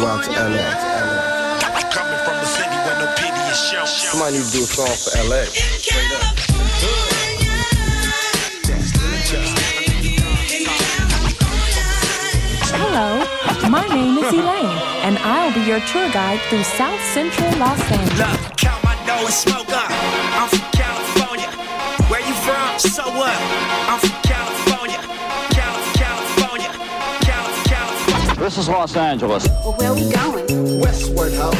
go out to LA. Coming from the city where no pity is shown. Somebody need to do a song for LA. Straight up. Hello, my name is Elaine, and I'll be your tour guide through South Central Los Angeles. Look, count my dough and smoke up. I'm from California. Where you from? So what? I'm from California. California. This is Los Angeles. Well, where we going? Westward, ho.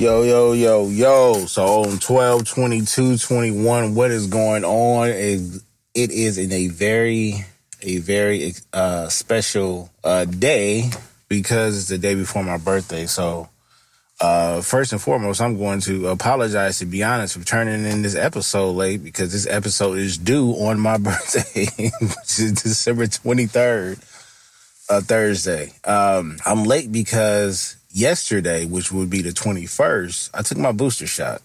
Yo. So on 12/22/21, what is going on? It is in a very special day because it's the day before my birthday. So first and foremost, I'm going to apologize, to be honest, for turning in this episode late because this episode is due on my birthday, which is December 23rd, Thursday. I'm late because yesterday, which would be the 21st, I took my booster shot.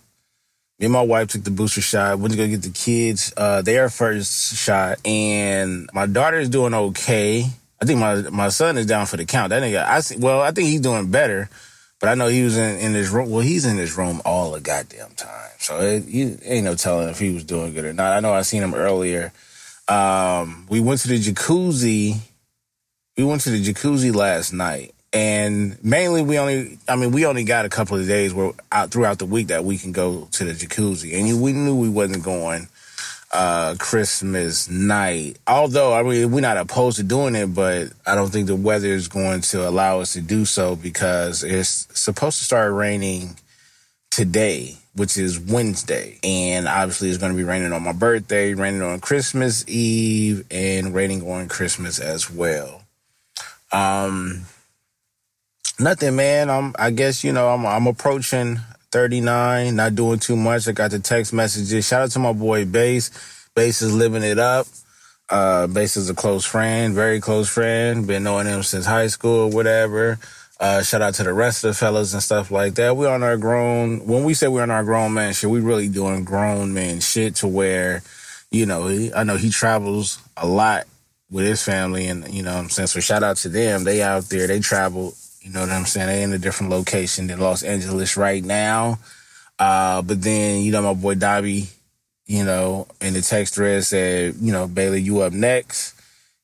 Me and my wife took the booster shot. Went to go get the kids their first shot. And my daughter's doing okay. I think my son is down for the count. That nigga, I think he's doing better. But I know he was in his room. Well, he's in his room all the goddamn time. So he ain't no telling if he was doing good or not. I know I seen him earlier. We went to the jacuzzi. We went to the jacuzzi last night. And mainly we only got a couple of days where out throughout the week that we can go to the jacuzzi. And we knew we wasn't going Christmas night. Although, we're not opposed to doing it, but I don't think the weather is going to allow us to do so because it's supposed to start raining today, which is Wednesday. And obviously it's going to be raining on my birthday, raining on Christmas Eve, and raining on Christmas as well. Nothing, man. I'm approaching 39, not doing too much. I got the text messages. Shout out to my boy Bass. Bass is living it up. Bass is a close friend, very close friend. Been knowing him since high school or whatever. Shout out to the rest of the fellas and stuff like that. We on our grown. When we say we're on our grown man shit, we really doing grown man shit to where, I know he travels a lot with his family and, you know what I'm saying? So shout out to them. They out there. They travel. You know what I'm saying? They in a different location than Los Angeles right now. But then, my boy Dobby, in the text thread said, Bailey, you up next.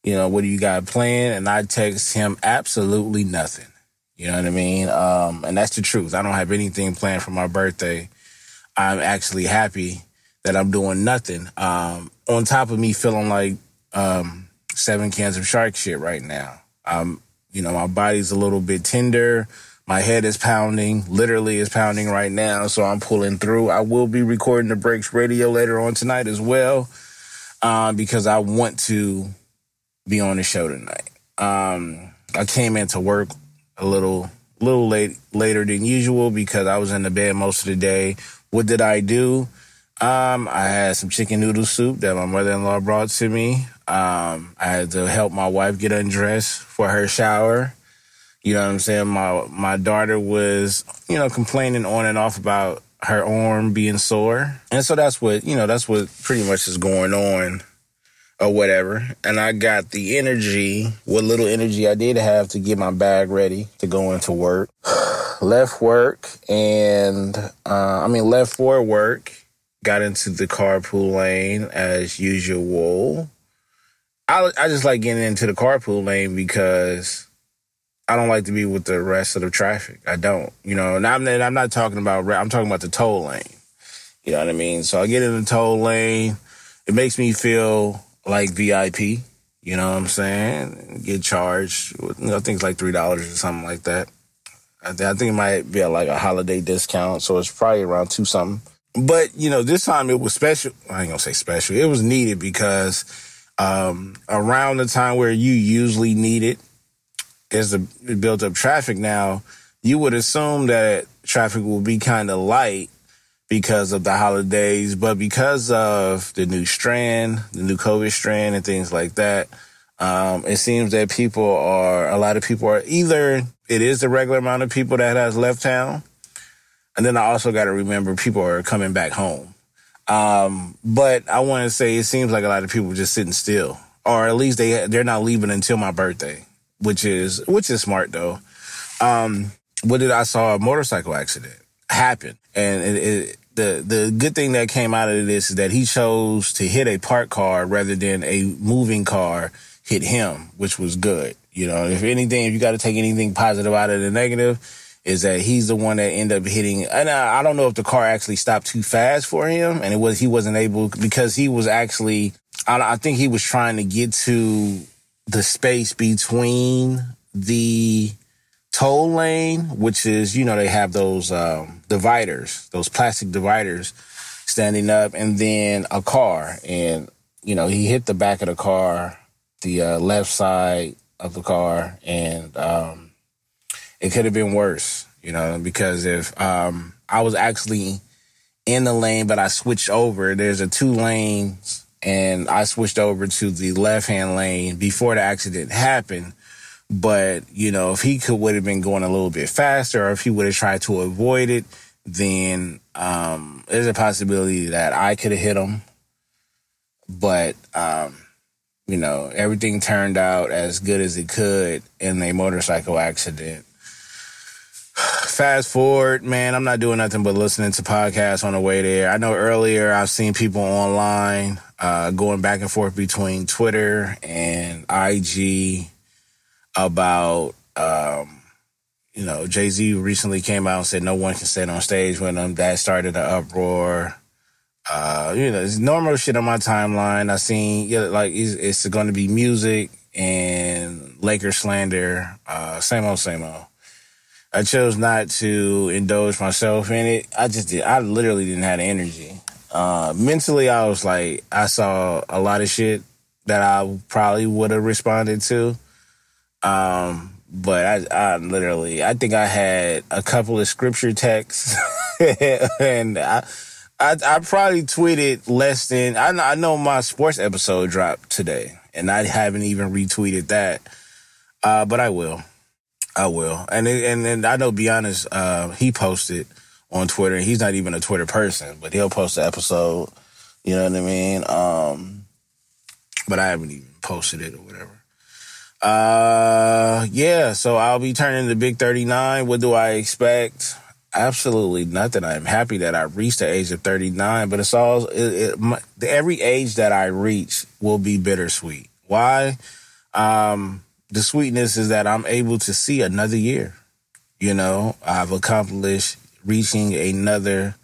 What do you got planned? And I text him absolutely nothing. You know what I mean? And that's the truth. I don't have anything planned for my birthday. I'm actually happy that I'm doing nothing. On top of me feeling like 7 cans of shark shit right now. My body's a little bit tender. My head is pounding, literally is pounding right now. So I'm pulling through. I will be recording the Breaks Radio later on tonight as well because I want to be on the show tonight. I came into work a little later than usual because I was in the bed most of the day. What did I do? I had some chicken noodle soup that my mother-in-law brought to me. I had to help my wife get undressed for her shower. You know what I'm saying? My daughter was, complaining on and off about her arm being sore. And so that's what pretty much is going on or whatever. And I got the energy, what little energy I did have, to get my bag ready to go into work. Left work and, left for work. Got into the carpool lane as usual. I just like getting into the carpool lane because I don't like to be with the rest of the traffic. I don't, and I'm not talking about, I'm talking about the toll lane. You know what I mean? So I get in the toll lane. It makes me feel like VIP. You know what I'm saying? Get charged with, I think it's like $3 or something like that. I think it might be like a holiday discount. So it's probably around 2 something. But, this time it was special. I ain't gonna say special. It was needed because around the time where you usually need it, there's the built up traffic now. You would assume that traffic will be kind of light because of the holidays. But because of the new COVID strand and things like that, it seems that a lot of people are either it is the regular amount of people that has left town. And then I also got to remember people are coming back home. But I want to say it seems like a lot of people just sitting still, or at least they're not leaving until my birthday, which is smart though. what did I saw a motorcycle accident happen, and the good thing that came out of this is that he chose to hit a parked car rather than a moving car hit him, which was good. You know, if anything, if you got to take anything positive out of the negative, is that he's the one that ended up hitting. And I don't know if the car actually stopped too fast for him, and he wasn't able, because he was actually, I think he was trying to get to the space between the toll lane, which is, you know, they have those dividers, those plastic dividers standing up, and then a car. And, you know, he hit the back of the car, the left side of the car, and it could have been worse, you know, because if I was actually in the lane, but I switched over, there's a 2 lanes, and I switched over to the left-hand lane before the accident happened. But, you know, if he would have been going a little bit faster, or if he would have tried to avoid it, then there's a possibility that I could have hit him. But, you know, everything turned out as good as it could in a motorcycle accident. Fast forward, man, I'm not doing nothing but listening to podcasts on the way there. I know earlier I've seen people online going back and forth between Twitter and IG about, you know, Jay-Z recently came out and said no one can stand on stage with him. That started an uproar. You know, it's normal shit on my timeline. I seen, yeah, like, it's going to be music and Lakers slander. Same old. I chose not to indulge myself in it. I literally didn't have the energy. Mentally, I was like, I saw a lot of shit that I probably would have responded to. But I think I had a couple of scripture texts and I probably tweeted less than, I know my sports episode dropped today and I haven't even retweeted that. But I will. And I know Beyonce, he posted on Twitter, and he's not even a Twitter person, but he'll post the episode. You know what I mean? But I haven't even posted it or whatever. Yeah, so I'll be turning the big 39. What do I expect? Absolutely nothing. I'm happy that I reached the age of 39, but it's all, every age that I reach will be bittersweet. Why? The sweetness is that I'm able to see another year. You know, I've accomplished reaching another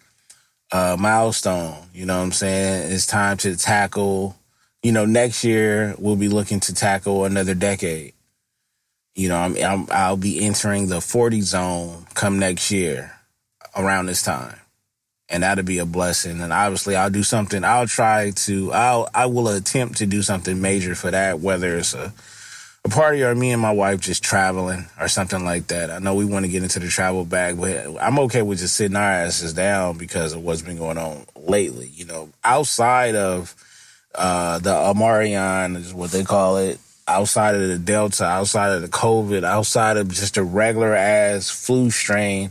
milestone. You know what I'm saying? It's time to tackle, you know, next year we'll be looking to tackle another decade. You know, I'll be entering the 40 zone come next year around this time. And that'll be a blessing. And obviously I'll do something. I will attempt to do something major for that, whether it's a party or me and my wife just traveling or something like that. I know we want to get into the travel bag, but I'm okay with just sitting our asses down because of what's been going on lately. You know, outside of the Omarion is what they call it, outside of the Delta, outside of the COVID, outside of just a regular ass flu strain,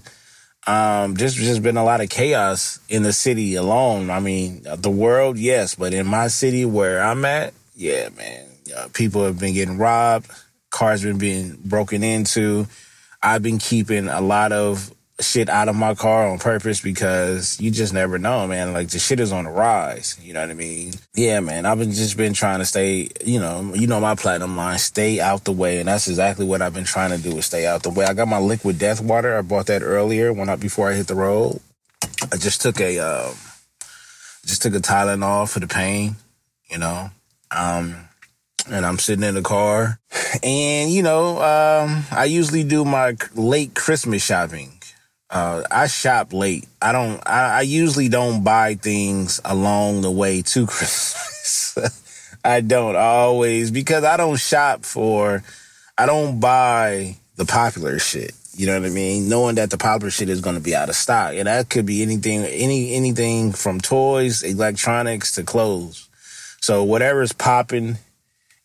just been a lot of chaos in the city alone. I mean, the world, yes, but in my city where I'm at, yeah, man. People have been getting robbed. Cars been being broken into. I've been keeping a lot of shit out of my car on purpose because you just never know, man. Like, the shit is on the rise. You know what I mean? Yeah, man. I've been just been trying to stay, you know my platinum line, stay out the way. And that's exactly what I've been trying to do, is stay out the way. I got my liquid death water. I bought that earlier before I hit the road. I just took a Tylenol for the pain, you know. And I'm sitting in the car. And, you know, I usually do my late Christmas shopping. I shop late. I usually don't buy things along the way to Christmas. Because I don't buy the popular shit. You know what I mean? Knowing that the popular shit is going to be out of stock. And that could be anything, anything from toys, electronics to clothes. So whatever's popping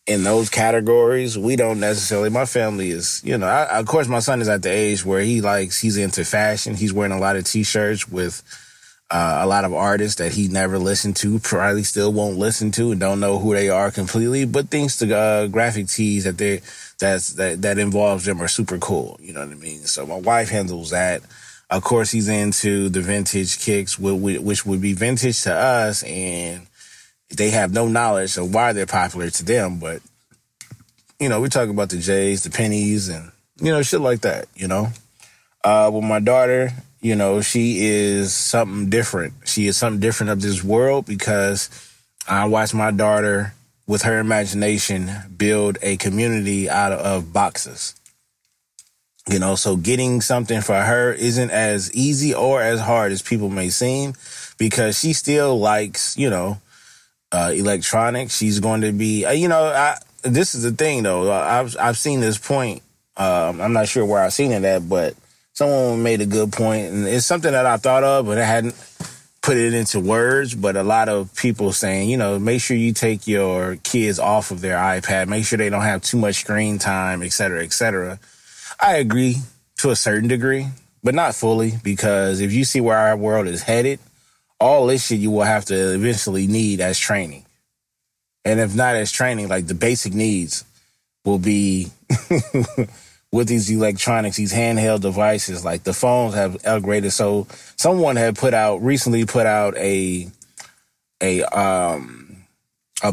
in those categories, we don't necessarily, my family is, you know, of course my son is at the age where he's into fashion. He's wearing a lot of t-shirts with a lot of artists that he never listened to, probably still won't listen to and don't know who they are completely, but thanks to graphic tees that that involves them are super cool. You know what I mean? So my wife handles that. Of course, he's into the vintage kicks, which would be vintage to us, and they have no knowledge of why they're popular to them. But, you know, we talk about the J's, the pennies, and, you know, shit like that, you know. With my daughter, you know, she is something different. She is something different of this world because I watch my daughter, with her imagination, build a community out of boxes. You know, so getting something for her isn't as easy or as hard as people may seem because she still likes, you know, electronics. She's going to be, you know, this is the thing, though. I've seen this point. I'm not sure where I've seen it at, but someone made a good point. And it's something that I thought of, but I hadn't put it into words. But a lot of people saying, you know, make sure you take your kids off of their iPad. Make sure they don't have too much screen time, et cetera, et cetera. I agree to a certain degree, but not fully, because if you see where our world is headed, all this shit you will have to eventually need as training. And if not as training, like the basic needs will be with these electronics, these handheld devices, like the phones have upgraded. So someone had recently put out a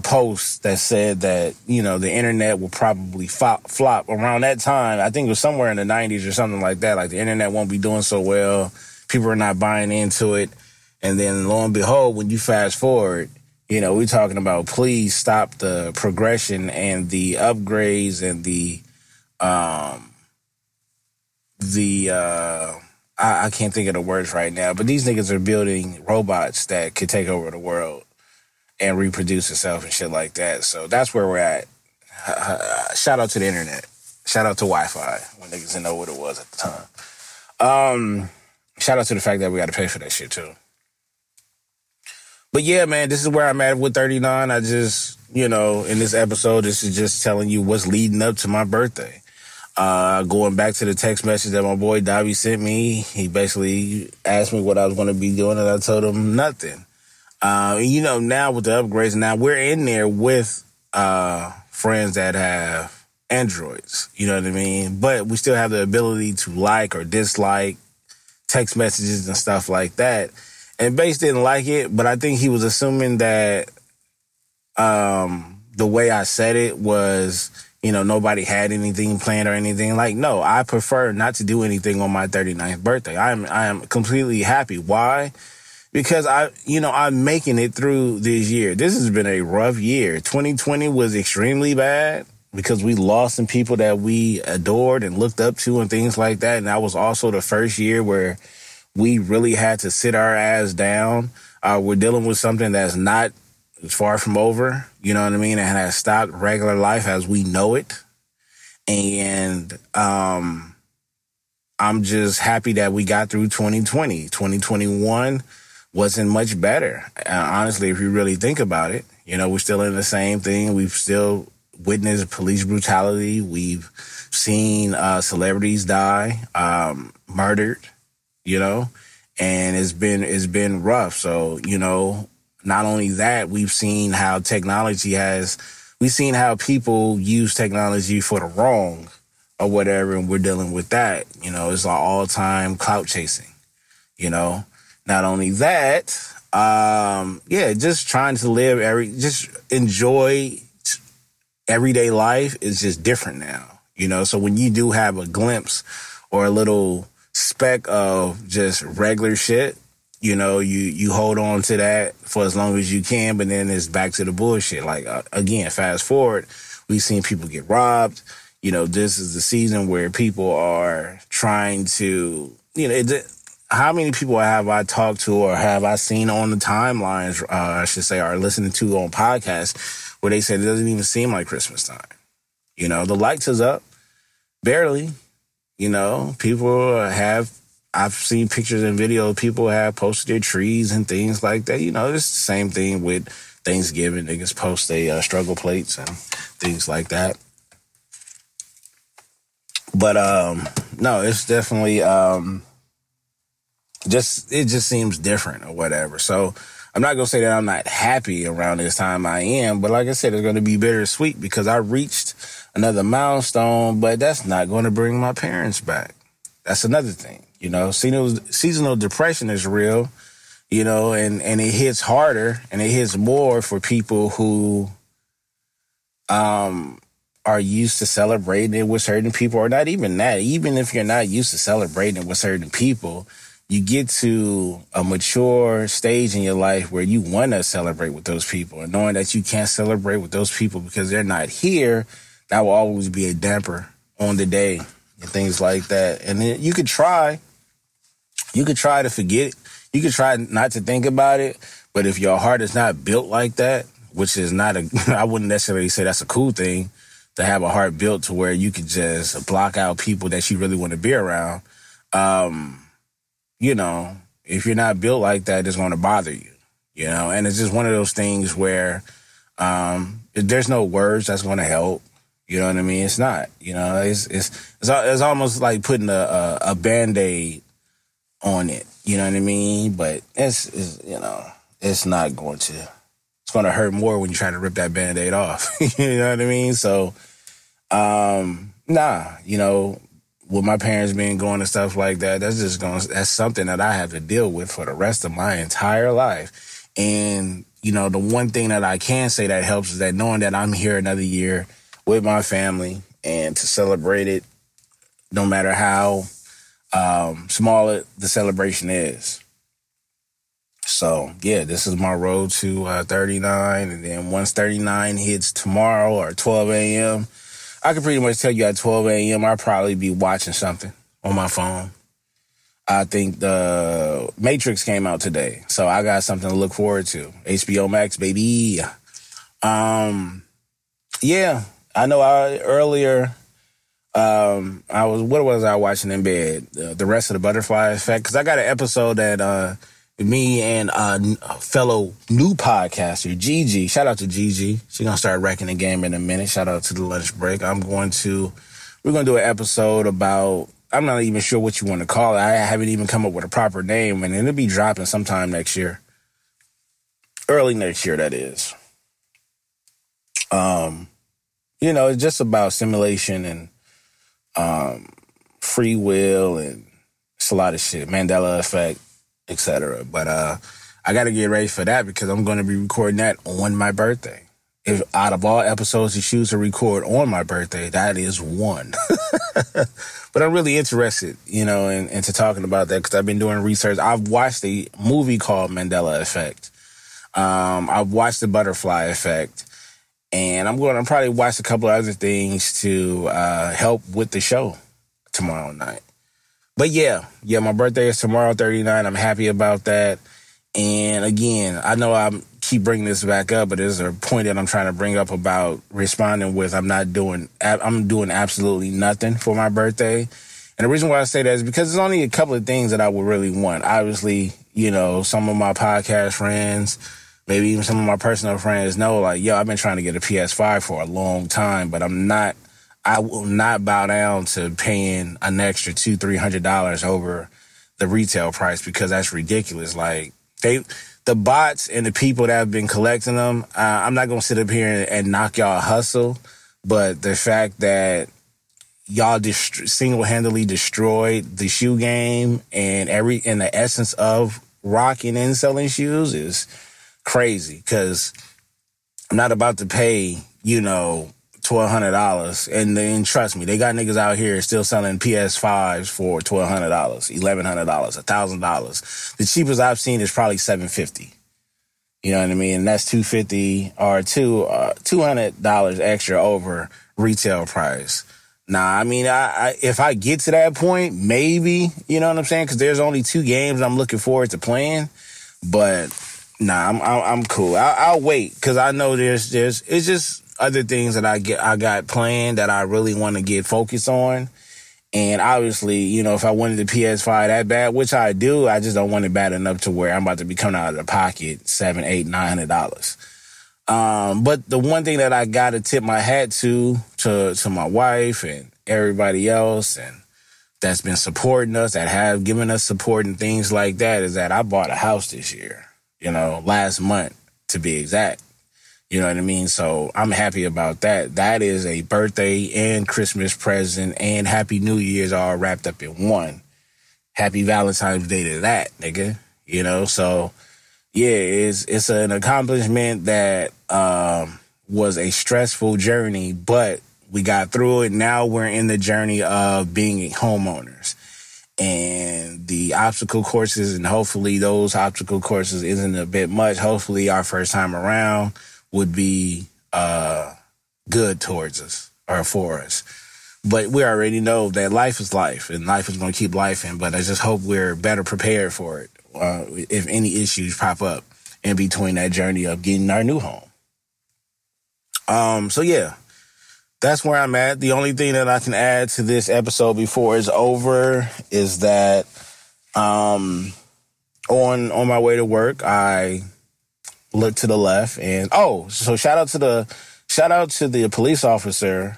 post that said that, you know, the internet will probably flop around that time. I think it was somewhere in the 90s or something like that. Like the internet won't be doing so well. People are not buying into it. And then lo and behold, when you fast forward, you know, we're talking about please stop the progression and the upgrades and I can't think of the words right now, but these niggas are building robots that could take over the world and reproduce itself and shit like that. So that's where we're at. Shout out to the internet. Shout out to Wi-Fi when niggas didn't know what it was at the time. Shout out to the fact that we got to pay for that shit too. But yeah, man, this is where I'm at with 39. I just, you know, in this episode, this is just telling you what's leading up to my birthday. Going back to the text message that my boy Davi sent me, he basically asked me what I was going to be doing, and I told him nothing. You know, now with the upgrades, now we're in there with friends that have Androids, you know what I mean? But we still have the ability to like or dislike text messages and stuff like that. And Bass didn't like it, but I think he was assuming that the way I said it was, you know, nobody had anything planned or anything. Like, no, I prefer not to do anything on my 39th birthday. I am completely happy. Why? Because I'm making it through this year. This has been a rough year. 2020 was extremely bad because we lost some people that we adored and looked up to and things like that. And that was also the first year where we really had to sit our ass down. We're dealing with something that's not far from over, you know what I mean? And has stopped regular life as we know it. And, I'm just happy that we got through 2020, 2021. Wasn't much better. Honestly, if you really think about it, you know, we're still in the same thing. We've still witnessed police brutality. We've seen celebrities die, murdered, you know, and it's been rough. So, you know, not only that, we've seen how people use technology for the wrong or whatever. And we're dealing with that. You know, it's our all-time clout chasing, you know. Not only that, just trying to live just enjoy everyday life is just different now, you know? So when you do have a glimpse or a little speck of just regular shit, you know, you hold on to that for as long as you can, but then it's back to the bullshit. Like, again, fast forward, we've seen people get robbed. You know, this is the season where people are trying to, you know, how many people have I talked to or have I seen on the timelines, I should say, or listening to on podcasts where they said it doesn't even seem like Christmas time. You know, the lights is up, barely. You know, I've seen pictures and video of people have posted their trees and things like that. You know, it's the same thing with Thanksgiving. Niggas post their struggle plates and things like that. But, no, it's definitely... It just seems different or whatever. So I'm not going to say that I'm not happy around this time. I am. But like I said, it's going to be bittersweet because I reached another milestone, but that's not going to bring my parents back. That's another thing, you know. Seasonal depression is real, you know, and it hits harder and it hits more for people who are used to celebrating it with certain people, or not even that. Even if you're not used to celebrating it with certain people, you get to a mature stage in your life where you want to celebrate with those people, and knowing that you can't celebrate with those people because they're not here, that will always be a damper on the day and things like that. And then you could try to forget it. You could try not to think about it, but if your heart is not built like that, which is not a, I wouldn't necessarily say that's a cool thing, to have a heart built to where you could just block out people that you really want to be around. You know, if you're not built like that, it's going to bother you, you know? And it's just one of those things where there's no words that's going to help. You know what I mean? It's not, you know, it's almost like putting a Band-Aid on it. You know what I mean? But it's you know, it's not going to. It's going to hurt more when you try to rip that Band-Aid off. You know what I mean? So, you know, with my parents being gone and stuff like that, that's something that I have to deal with for the rest of my entire life. And, you know, the one thing that I can say that helps is that knowing that I'm here another year with my family and to celebrate it, no matter how small the celebration is. So, yeah, this is my road to 39. And then once 39 hits tomorrow or 12 a.m., I can pretty much tell you at 12 a.m., I'll probably be watching something on my phone. I think The Matrix came out today, so I got something to look forward to. HBO Max, baby. Yeah, I know earlier... what was I watching in bed? The rest of The Butterfly Effect, because I got an episode that me and fellow new podcaster Gigi, shout out to Gigi, she's gonna start wrecking the game in a minute. Shout out to the lunch break. We're gonna do an episode about, I'm not even sure what you want to call it. I haven't even come up with a proper name, and it'll be dropping sometime next year, early next year, that is. You know, it's just about simulation and free will, and it's a lot of shit, Mandela Effect, etc. But I got to get ready for that because I'm going to be recording that on my birthday. If out of all episodes you choose to record on my birthday, that is one. But I'm really interested, you know, into talking about that because I've been doing research. I've watched a movie called Mandela Effect. I've watched The Butterfly Effect. And I'm going to probably watch a couple of other things to help with the show tomorrow night. But yeah, my birthday is tomorrow, 39. I'm happy about that. And again, I know I keep bringing this back up, but there's a point that I'm trying to bring up about responding with I'm doing absolutely nothing for my birthday. And the reason why I say that is because there's only a couple of things that I would really want. Obviously, you know, some of my podcast friends, maybe even some of my personal friends know, like, yo, I've been trying to get a PS5 for a long time, but I will not bow down to paying an extra $200-$300 over the retail price because that's ridiculous. Like, the bots and the people that have been collecting them, I'm not going to sit up here and knock y'all hustle, but the fact that y'all single-handedly destroyed the shoe game and the essence of rocking and selling shoes is crazy, because I'm not about to pay, you know, $1,200. And then trust me, they got niggas out here still selling PS5s for $1,200, $1,100, $1,000. The cheapest I've seen is probably $750. You know what I mean? And that's $250 or $200 extra over retail price. Nah, I mean, if I get to that point, maybe, you know what I'm saying? Because there's only two games I'm looking forward to playing, but... Nah, I'm cool. I'll wait because I know there's it's just other things that I got planned that I really want to get focused on. And obviously, you know, if I wanted the PS5 that bad, which I do, I just don't want it bad enough to where I'm about to be coming out of the pocket $700, $800, $900. But the one thing that I got to tip my hat to my wife and everybody else and that's been supporting us, that have given us support and things like that, is that I bought a house this year. You know, last month to be exact. You know what I mean? So I'm happy about that. That is a birthday and Christmas present and Happy New Year's all wrapped up in one. Happy Valentine's Day to that, nigga. You know, so yeah, it's an accomplishment that was a stressful journey, but we got through it. Now we're in the journey of being homeowners and the obstacle courses, and hopefully those obstacle courses isn't a bit much. Hopefully our first time around would be good towards us or for us. But we already know that life is life and life is going to keep life in. But I just hope we're better prepared for it if any issues pop up in between that journey of getting our new home. So, yeah. That's where I'm at. The only thing that I can add to this episode before it's over is that on my way to work, I looked to the left and so shout out to the police officer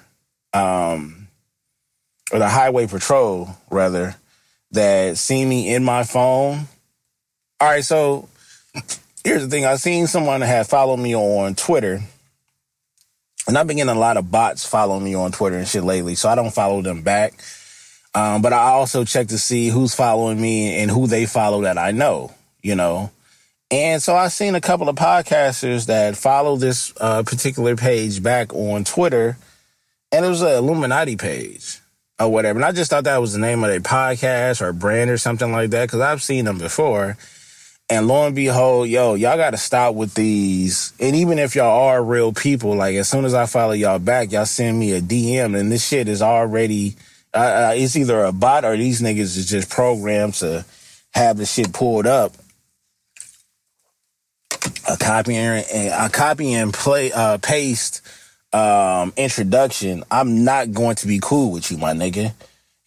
or the highway patrol rather that seen me in my phone. All right, so here's the thing. I seen someone that had followed me on Twitter. And I've been getting a lot of bots following me on Twitter and shit lately, so I don't follow them back. But I also check to see who's following me and who they follow that I know, you know. And so I've seen a couple of podcasters that follow this particular page back on Twitter, and it was an Illuminati page or whatever. And I just thought that was the name of their podcast or brand or something like that because I've seen them before. And lo and behold, y'all got to stop with these. And even if y'all are real people, like as soon as I follow y'all back, y'all send me a DM and this shit is already, it's either a bot or these niggas is just programmed to have the shit pulled up. A copy and paste introduction. I'm not going to be cool with you, my nigga.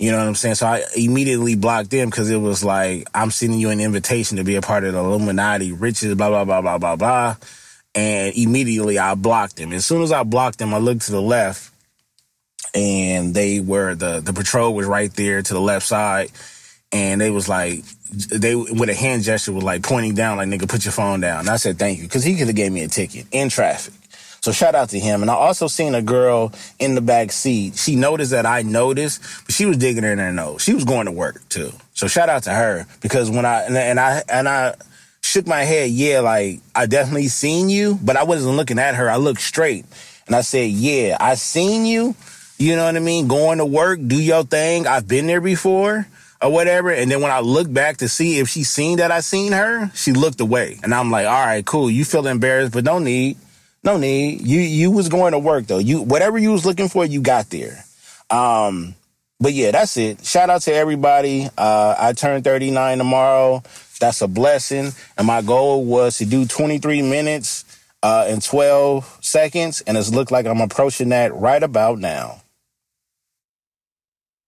You know what I'm saying? So I immediately blocked them because it was like, I'm sending you an invitation to be a part of the Illuminati, riches, blah, blah, blah, blah, blah, blah. And immediately I blocked them. As soon as I blocked them, I looked to the left and they were, the patrol was right there to the left side. And they was like, they with a hand gesture was like pointing down, like, nigga, put your phone down. And I said, thank you. Because he could have gave me a ticket in traffic. So shout out to him. And I also seen a girl in the back seat. She noticed that I noticed, but she was digging in her nose. She was going to work too. So shout out to her because when I shook my head, yeah, like I definitely seen you, but I wasn't looking at her. I looked straight and I said, yeah, I seen you. You know what I mean? Going to work, do your thing. I've been there before or whatever. And then when I looked back to see if she seen that I seen her, she looked away. And I'm like, all right, cool. You feel embarrassed, but no need. No need. You was going to work though. You whatever you was looking for, you got there. But yeah, that's it. Shout out to everybody. I turn 39 tomorrow. That's a blessing. And my goal was to do 23 minutes and 12 seconds, and it's looked like I'm approaching that right about now.